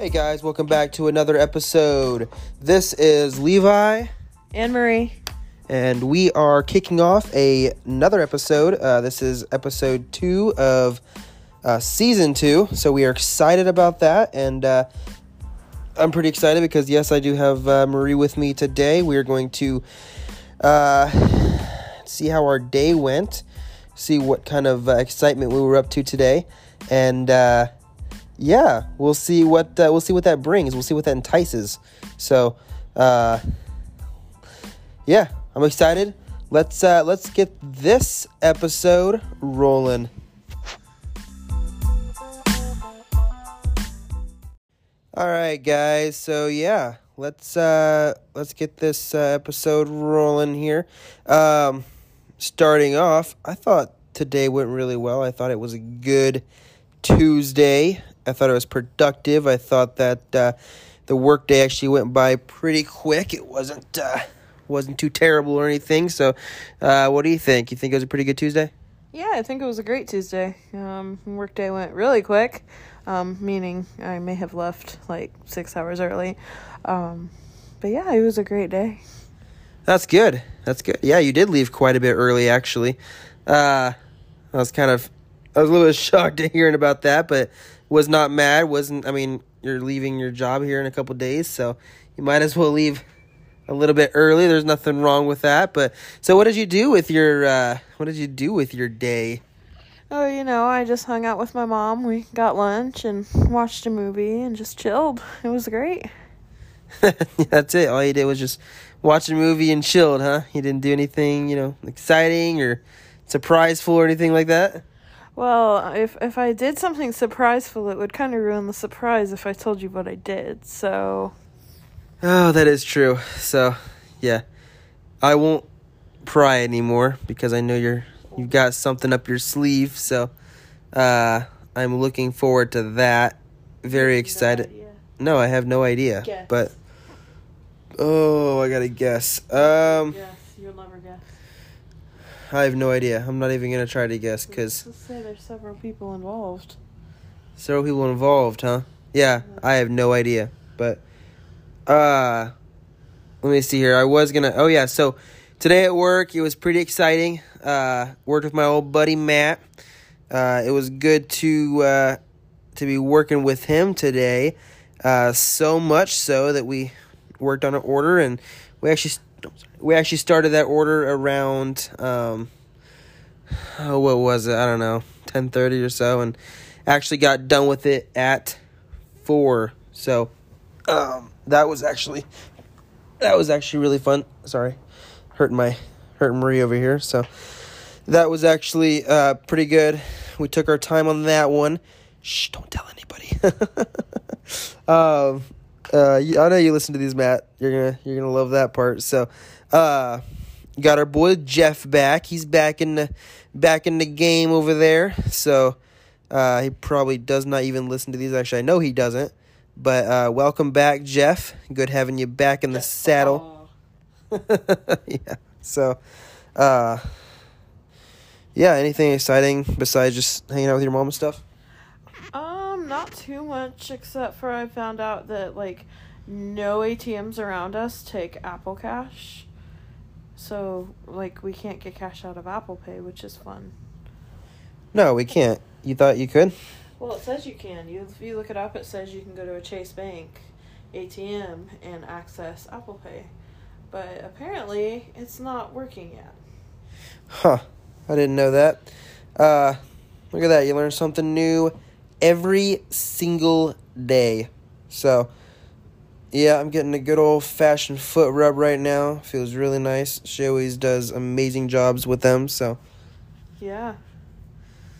Hey guys, welcome back to another episode. This is Levi and Marie, and we are kicking off another episode. This is episode 2 of season 2, so we are excited about that, and I'm pretty excited because, yes, I do have Marie with me today. We are going to see how our day went, see what kind of excitement we were up to today, and yeah, we'll see what that brings. We'll see what that entices. So, yeah, I'm excited. Let's get this episode rolling. All right, guys. So yeah, let's get this episode rolling here. Starting off, I thought today went really well. I thought it was a good Tuesday. I thought it was productive. I thought that the workday actually went by pretty quick. It wasn't too terrible or anything. So, what do you think? You think it was a pretty good Tuesday? Yeah, I think it was a great Tuesday. Workday went really quick, meaning I may have left like 6 hours early. But yeah, it was a great day. That's good. Yeah, you did leave quite a bit early, actually. I was a little bit shocked at hearing about that, but was not mad. You're leaving your job here in a couple days, so you might as well leave a little bit early. There's nothing wrong with that. But so, what did you do with your day? Oh, I just hung out with my mom. We got lunch and watched a movie and just chilled. It was great. That's it. All you did was just watch a movie and chilled, huh? You didn't do anything, exciting or surpriseful or anything like that. Well, if I did something surpriseful, it would kind of ruin the surprise if I told you what I did, so... Oh, that is true. So, yeah. I won't pry anymore, because I know you've got something up your sleeve, so... I'm looking forward to that. Very excited. No, I have no idea. Guess. But... Oh, I gotta guess. Yes, you'll never guess. I have no idea. I'm not even going to try to guess because... Let's say there's several people involved. Several people involved, huh? Yeah, I have no idea. But, let me see here. I was going to... Oh, yeah. So, today at work, it was pretty exciting. Worked with my old buddy, Matt. It was good to be working with him today. So much so that we worked on an order and we actually started that order around, what was it? I don't know, 10:30 or so, and actually got done with it at 4. So, that was actually really fun. Sorry, hurting Marie over here. So that was actually pretty good. We took our time on that one. Shh, don't tell anybody. I know you listen to these, Matt. You're gonna love that part. So, got our boy Jeff back. He's back in the game over there. So, he probably does not even listen to these. Actually, I know he doesn't. But welcome back, Jeff. Good having you back in the saddle. Yeah. So, yeah. Anything exciting besides just hanging out with your mom and stuff? Not too much, except for I found out that, no ATMs around us take Apple Cash. So, we can't get cash out of Apple Pay, which is fun. No, we can't. You thought you could? Well, it says you can. If you look it up, it says you can go to a Chase Bank ATM and access Apple Pay. But apparently, it's not working yet. Huh. I didn't know that. Look at that. You learned something new every single day. So, yeah, I'm getting a good old-fashioned foot rub right now. Feels really nice. She always does amazing jobs with them, so. Yeah.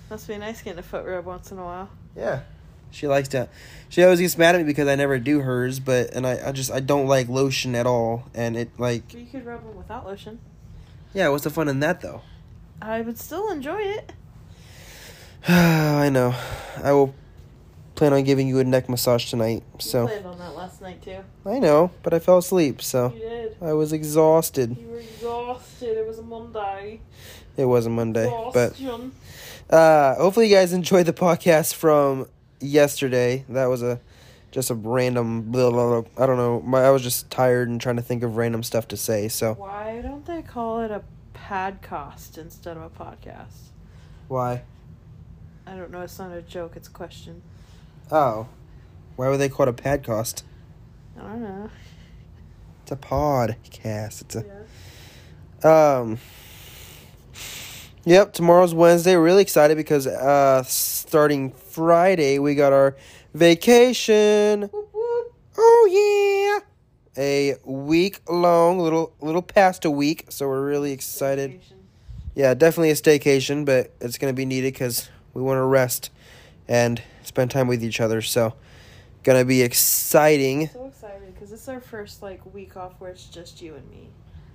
Must be nice getting a foot rub once in a while. Yeah. She likes that. She always gets mad at me because I never do hers, I don't like lotion at all, and it. You could rub them without lotion. Yeah, what's the fun in that, though? I would still enjoy it. I know. I will plan on giving you a neck massage tonight. So. You planned on that last night, too. I know, but I fell asleep, so. You did. I was exhausted. You were exhausted. It was a Monday. It was a Monday. Exhaustion. But hopefully you guys enjoyed the podcast from yesterday. That was a just a random blah, blah, blah. I don't know. I was just tired and trying to think of random stuff to say. So why don't they call it a podcast instead of a podcast? Why? I don't know. It's not a joke. It's a question. Oh. Why would they call it a podcast? I don't know. It's a podcast. It's a... Yeah. Yep, tomorrow's Wednesday. Really excited because starting Friday, we got our vacation. Whoop, whoop. Oh, yeah. A week long, little past a week. So we're really excited. Staycation. Yeah, definitely a staycation, but it's going to be needed because we want to rest and spend time with each other. So going to be exciting. I'm so excited because this is our first week off where it's just you and me.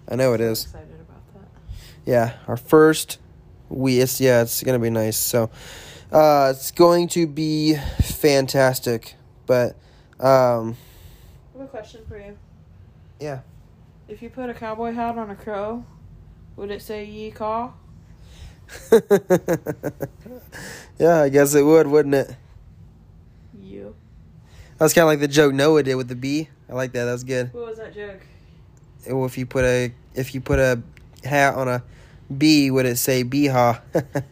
I know it is. I'm excited about that. Yeah, our first... it's gonna be nice. So, it's going to be fantastic. But, I have a question for you. Yeah. If you put a cowboy hat on a crow, would it say yee-caw? Yeah, I guess it would, wouldn't it? You. That's kind of like the joke Noah did with the bee. I like that. That was good. What was that joke? Well, if you put a hat on a B, would it say bee-haw? What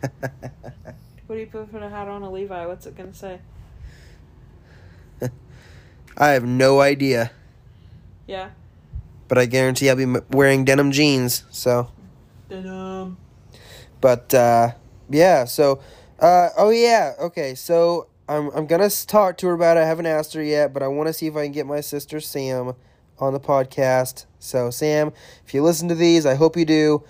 do you put a hat on a Levi? What's it going to say? I have no idea. Yeah. But I guarantee I'll be wearing denim jeans, so. Denim. But, yeah, so, oh, yeah, okay, so I'm going to talk to her about it. I haven't asked her yet, but I want to see if I can get my sister Sam on the podcast. So, Sam, if you listen to these, I hope you do.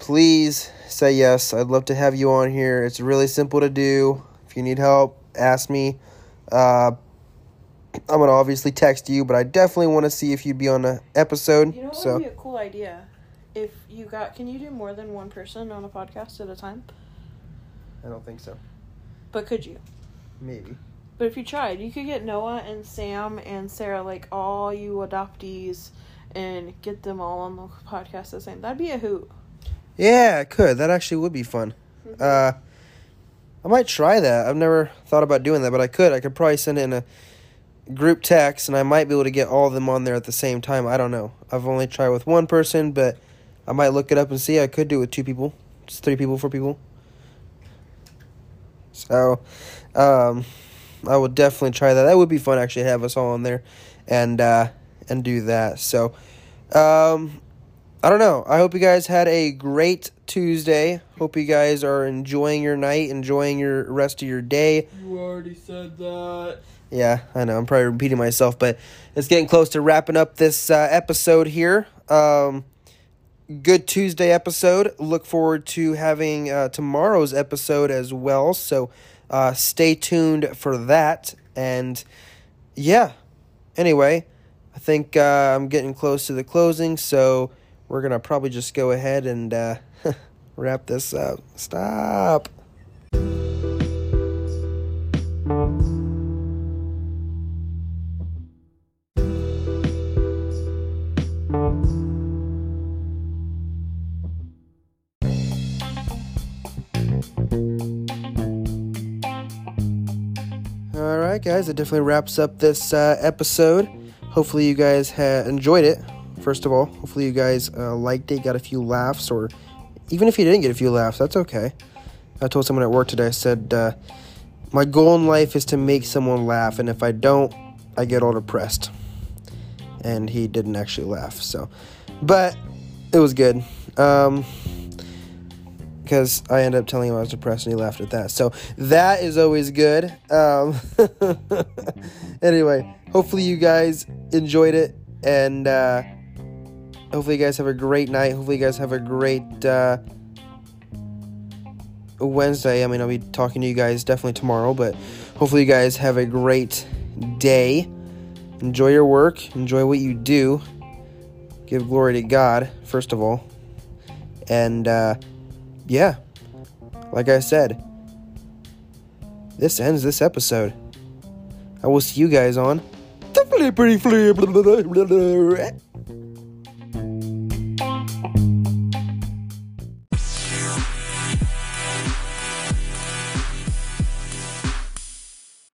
Please say yes. I'd love to have you on here. It's really simple to do. If you need help, ask me. I'm going to obviously text you, but I definitely want to see if you'd be on an episode. You know what would be a cool idea? If you got... Can you do more than one person on a podcast at a time? I don't think so. But could you? Maybe. But if you tried, you could get Noah and Sam and Sarah, all you adoptees, and get them all on the podcast the same. That'd be a hoot. Yeah, it could. That actually would be fun. Mm-hmm. I might try that. I've never thought about doing that, but I could. I could probably send in a group text, and I might be able to get all of them on there at the same time. I don't know. I've only tried with one person, but I might look it up and see. I could do it with two people. It's three people, four people. So, I would definitely try that. That would be fun, actually, to have us all on there and do that. So, I don't know. I hope you guys had a great Tuesday. Hope you guys are enjoying your night, enjoying your rest of your day. You already said that. Yeah, I know. I'm probably repeating myself, but it's getting close to wrapping up this episode here. Good Tuesday episode. Look forward to having tomorrow's episode as well. So stay tuned for that. And yeah, anyway, I think I'm getting close to the closing, so... We're going to probably just go ahead and wrap this up. Stop. All right, guys. It definitely wraps up this episode. Hopefully you guys enjoyed it. First of all, hopefully you guys liked it, got a few laughs, or even if you didn't get a few laughs, that's okay. I told someone at work today, I said, my goal in life is to make someone laugh, and if I don't, I get all depressed. And he didn't actually laugh, so. But it was good, because I ended up telling him I was depressed, and he laughed at that. So that is always good. Anyway, hopefully you guys enjoyed it, and... Hopefully you guys have a great night. Hopefully you guys have a great Wednesday. I mean, I'll be talking to you guys definitely tomorrow, but hopefully you guys have a great day. Enjoy your work. Enjoy what you do. Give glory to God, first of all. And, yeah, like I said, this ends this episode. I will see you guys on...